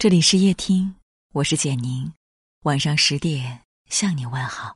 这里是夜听，我是简宁，晚上10点向你问好。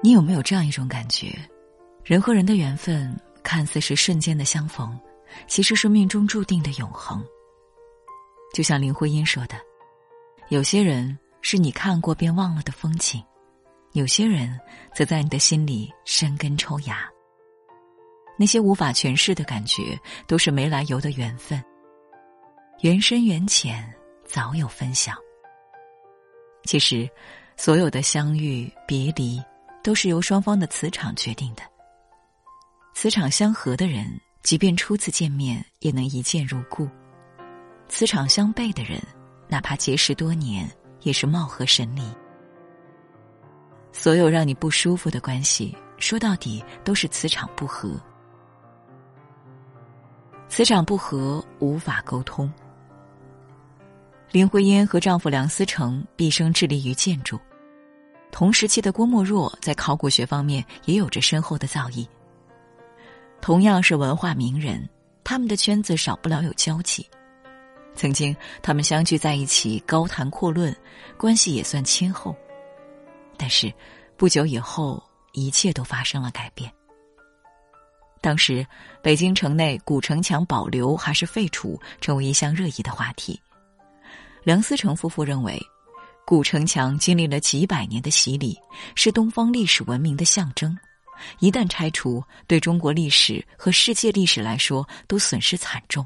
你有没有这样一种感觉，人和人的缘分看似是瞬间的相逢，其实是命中注定的永恒。就像林徽因说的，有些人是你看过便忘了的风景，有些人则在你的心里生根抽芽。那些无法诠释的感觉，都是没来由的缘分，缘深缘浅，早有分晓。其实所有的相遇别离，都是由双方的磁场决定的。磁场相合的人，即便初次见面也能一见如故，磁场相悖的人，哪怕结识多年也是貌合神离。所有让你不舒服的关系，说到底都是磁场不合。磁场不合，无法沟通。林徽因和丈夫梁思成毕生致力于建筑，同时期的郭沫若在考古学方面也有着深厚的造诣。同样是文化名人，他们的圈子少不了有交集。曾经他们相聚在一起，高谈阔论，关系也算亲厚。但是不久以后，一切都发生了改变。当时北京城内古城墙保留还是废除，成为一项热议的话题。梁思成夫妇认为，古城墙经历了几百年的洗礼，是东方历史文明的象征，一旦拆除，对中国历史和世界历史来说都损失惨重。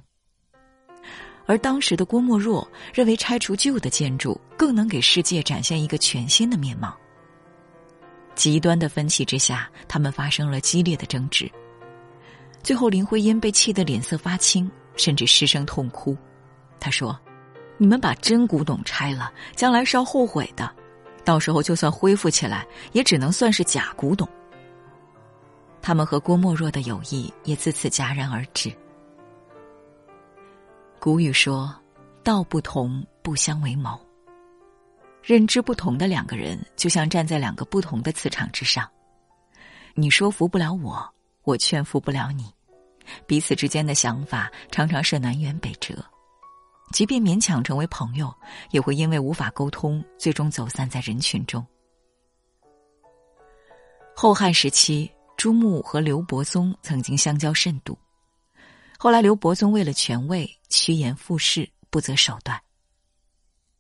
而当时的郭沫若认为，拆除旧的建筑更能给世界展现一个全新的面貌。极端的分歧之下，他们发生了激烈的争执。最后林徽因被气得脸色发青，甚至失声痛哭。她说，你们把真古董拆了，将来是要后悔的，到时候就算恢复起来，也只能算是假古董。他们和郭沫若的友谊也自此戛然而止。古语说，道不同不相为谋。认知不同的两个人，就像站在两个不同的磁场之上，你说服不了我，我劝服不了你，彼此之间的想法常常是南辕北辙，即便勉强成为朋友，也会因为无法沟通，最终走散在人群中。后汉时期，朱穆和刘伯宗曾经相交甚笃，后来刘伯宗为了权位，趋炎附势，不择手段。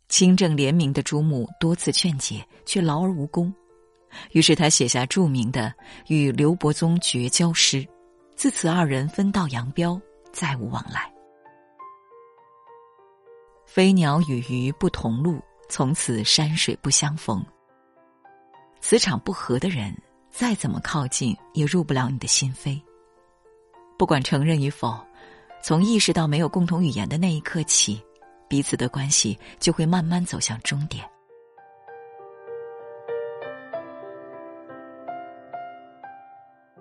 清正廉明的朱穆多次劝解，却劳而无功，于是他写下著名的《与刘伯宗绝交》诗，自此二人分道扬镳，再无往来。飞鸟与鱼不同路，从此山水不相逢。磁场不合的人，再怎么靠近也入不了你的心扉。不管承认与否，从意识到没有共同语言的那一刻起，彼此的关系就会慢慢走向终点。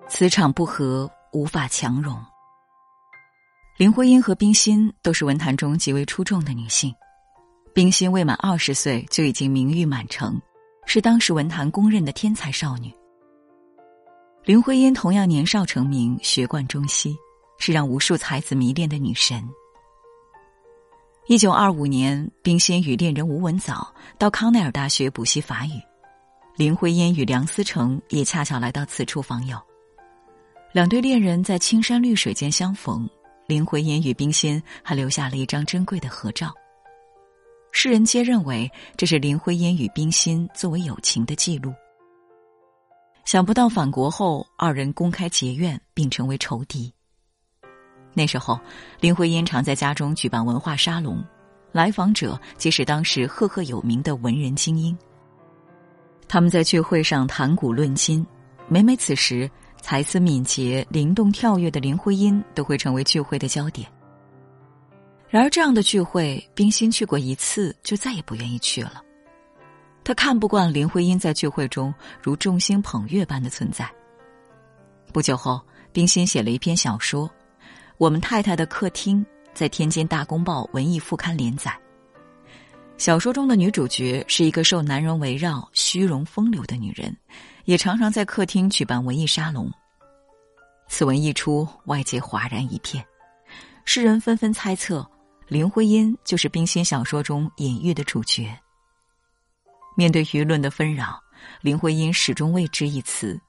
磁场不合，无法强融。林徽因和冰心都是文坛中极为出众的女性。冰心未满20岁就已经名誉满城，是当时文坛公认的天才少女。林徽因同样年少成名，学贯中西，是让无数才子迷恋的女神。1925年，冰心与恋人吴文藻到康奈尔大学补习法语，林徽因与梁思成也恰巧来到此处访友。两对恋人在青山绿水间相逢，林徽因与冰心还留下了一张珍贵的合照。世人皆认为这是林徽因与冰心作为友情的记录。想不到返国后，二人公开结怨，并成为仇敌。那时候，林徽因常在家中举办文化沙龙，来访者皆是当时赫赫有名的文人精英。他们在聚会上谈古论今，每此时，才思敏捷、灵动跳跃的林徽因都会成为聚会的焦点。然而，这样的聚会，冰心去过1次，就再也不愿意去了。她看不惯林徽因在聚会中如众星捧月般的存在。不久后，冰心写了一篇小说《我们太太的客厅》，在天津大公报文艺副刊连载。小说中的女主角是一个受男人围绕、虚荣风流的女人，也常常在客厅举办文艺沙龙。此文一出，外界哗然一片，世人纷纷猜测林徽因就是冰心小说中隐喻的主角。面对舆论的纷扰，林徽因始终未知一词，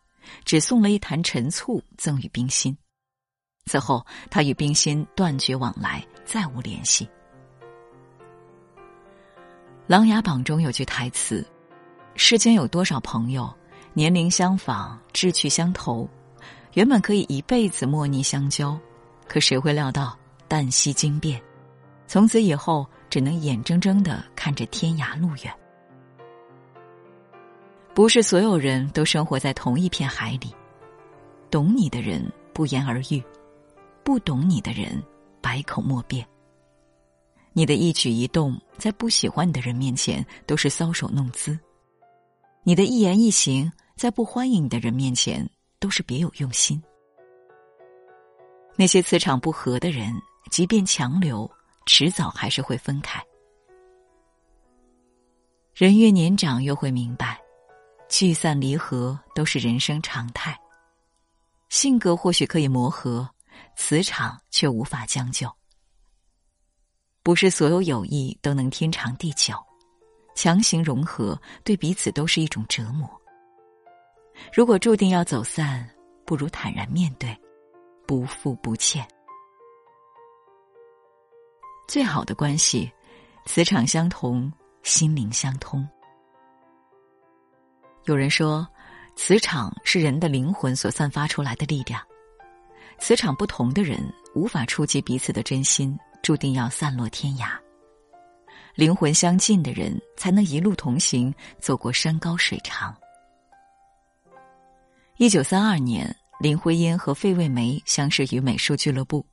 只送了一坛陈醋赠与冰心。此后，她与冰心断绝往来，再无联系。《琅琊榜》中有句台词：“世间有多少朋友，年龄相仿，志趣相投，原本可以一辈子莫逆相交，可谁会料到旦夕惊变？从此以后，只能眼睁睁地看着天涯路远。”不是所有人都生活在同一片海里，懂你的人不言而喻，不懂你的人百口莫辩。你的一举一动，在不喜欢你的人面前都是搔首弄姿；你的一言一行，在不欢迎你的人面前都是别有用心。那些磁场不合的人，即便强留，迟早还是会分开。人越年长越会明白，聚散离合都是人生常态。性格或许可以磨合，磁场却无法将就。不是所有友谊都能天长地久，强行融合对彼此都是一种折磨。如果注定要走散，不如坦然面对，不负不欠。最好的关系，磁场相同，心灵相通。有人说，磁场是人的灵魂所散发出来的力量，磁场不同的人无法触及彼此的真心，注定要散落天涯。灵魂相近的人才能一路同行，走过山高水长。1932年，林徽因和费慰梅相识于美术俱乐部。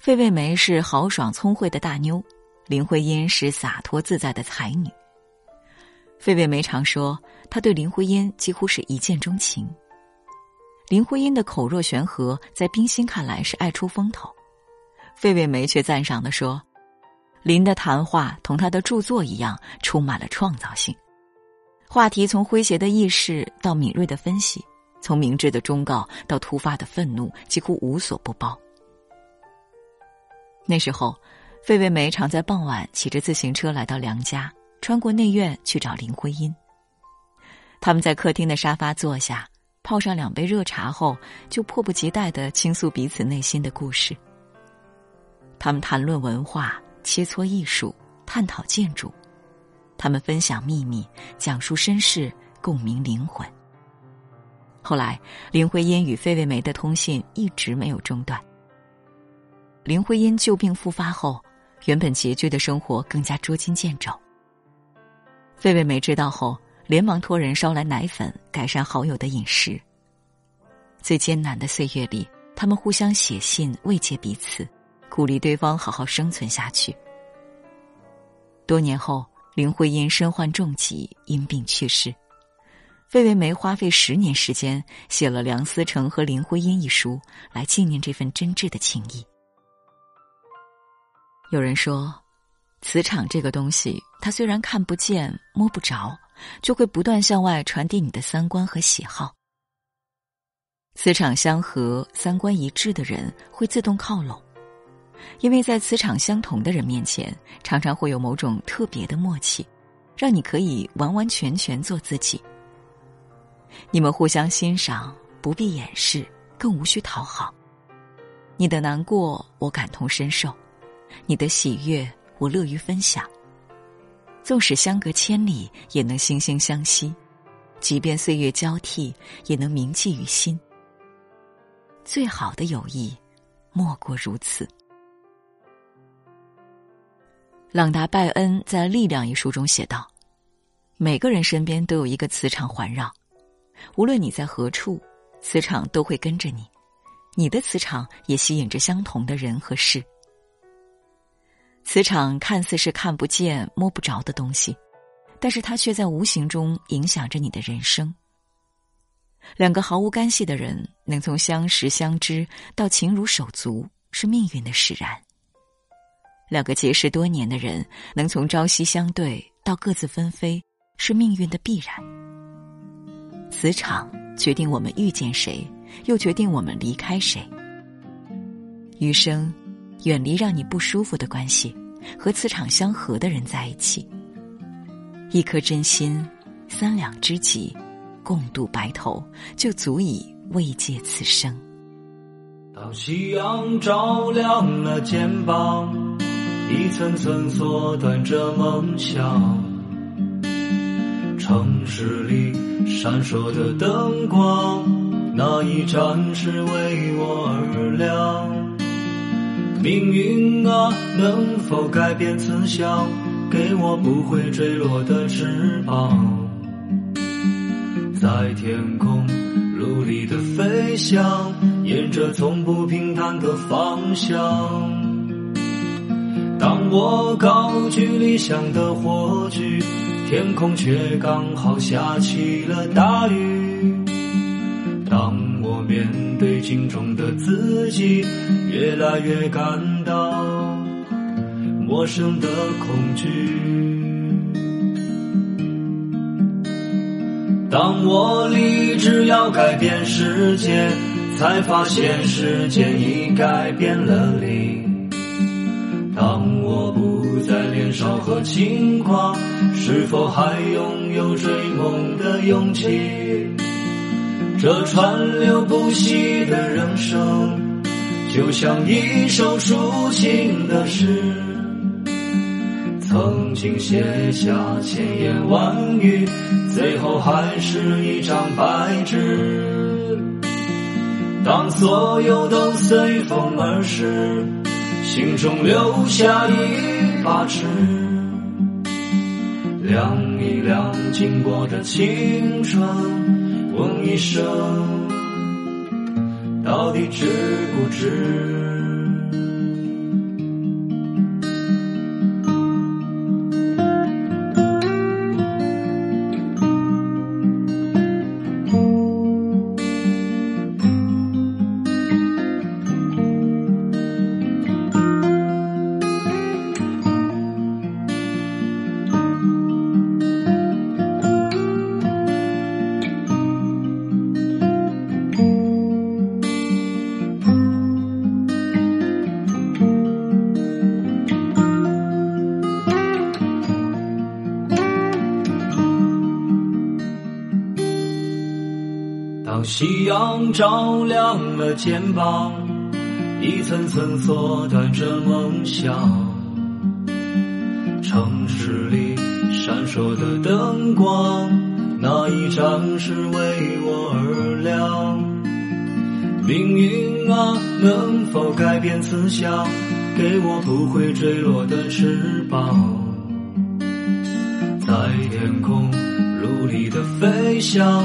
费慰梅是豪爽聪慧的大妞，林徽因是洒脱自在的才女。费慰梅常说，她对林徽因几乎是一见钟情。林徽因的口若悬河，在冰心看来是爱出风头，费慰梅却赞赏地说，林的谈话同她的著作一样，充满了创造性。话题从诙谐的意识到敏锐的分析，从明智的忠告到突发的愤怒，几乎无所不包。那时候，费慰梅常在傍晚骑着自行车来到梁家，穿过内院去找林徽因。他们在客厅的沙发坐下，泡上2杯热茶后，就迫不及待地倾诉彼此内心的故事。他们谈论文化，切磋艺术，探讨建筑。他们分享秘密，讲述身世，共鸣灵魂。后来，林徽因与费慰梅的通信一直没有中断。林徽因旧病复发后，原本拮据的生活更加捉襟见肘。费慰梅知道后，连忙托人捎来奶粉，改善好友的饮食。最艰难的岁月里，他们互相写信慰藉彼此，鼓励对方好好生存下去。多年后，林徽因身患重疾，因病去世。费慰梅花费10年时间写了《梁思成和林徽因》一书，来纪念这份真挚的情谊。有人说，磁场这个东西，它虽然看不见摸不着，就会不断向外传递你的三观和喜好。磁场相合、三观一致的人会自动靠拢，因为在磁场相同的人面前，常常会有某种特别的默契，让你可以完完全全做自己。你们互相欣赏，不必掩饰，更无需讨好。你的难过，我感同身受，你的喜悦，我乐于分享。纵使相隔千里，也能惺惺相惜，即便岁月交替，也能铭记于心。最好的友谊，莫过如此。朗达·拜恩在《力量》一书中写道，每个人身边都有一个磁场环绕，无论你在何处，磁场都会跟着你，你的磁场也吸引着相同的人和事。磁场看似是看不见摸不着的东西，但是它却在无形中影响着你的人生。两个毫无干系的人能从相识相知到情如手足，是命运的使然。两个结识多年的人能从朝夕相对到各自纷飞，是命运的必然。磁场决定我们遇见谁，又决定我们离开谁。余生，远离让你不舒服的关系，和磁场相合的人在一起。一颗真心，三两知己，共度白头，就足以慰藉此生。当夕阳照亮了肩膀，一层层缩短着梦想。城市里闪烁的灯光，哪一盏是为我而亮？命运啊，能否改变慈祥，给我不会坠落的翅膀，在天空努力的飞翔，沿着从不平坦的方向。当我高举理想的火炬，天空却刚好下起了大雨。当我面对镜中的自己，越来越感到陌生的恐惧。当我立志要改变世界，才发现世界已改变了你。当我不再年少和轻狂，是否还拥有追梦的勇气？这川流不息的人生，就像一首抒情的诗，曾经写下千言万语，最后还是一张白纸。当所有都随风而逝，心中留下一把尺，量一量经过的青春，问一声到底值不值。当夕阳照亮了肩膀，一层层缩短着梦想。城市里闪烁的灯光，哪一盏是为我而亮？命运啊，能否改变慈祥，给我不会坠落的翅膀，在天空努力的飞翔，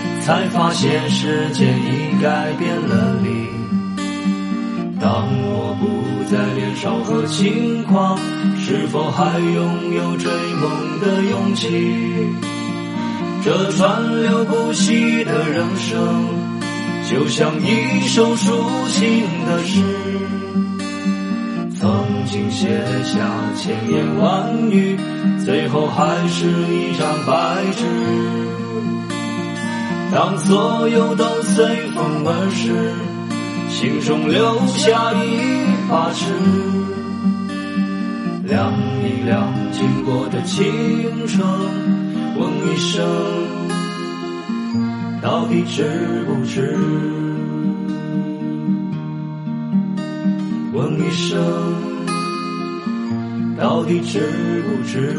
才发现世界已改变了你。当我不再年少和轻狂，是否还拥有追梦的勇气？这川流不息的人生，就像一首抒情的诗，曾经写下千言万语，最后还是一张白纸。当所有都随风而逝，心中留下一把尺，量一量经过的青春，问一声到底值不值？问一声到底值不值？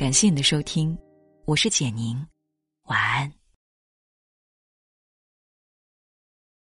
感谢你的收听，我是简宁，晚安。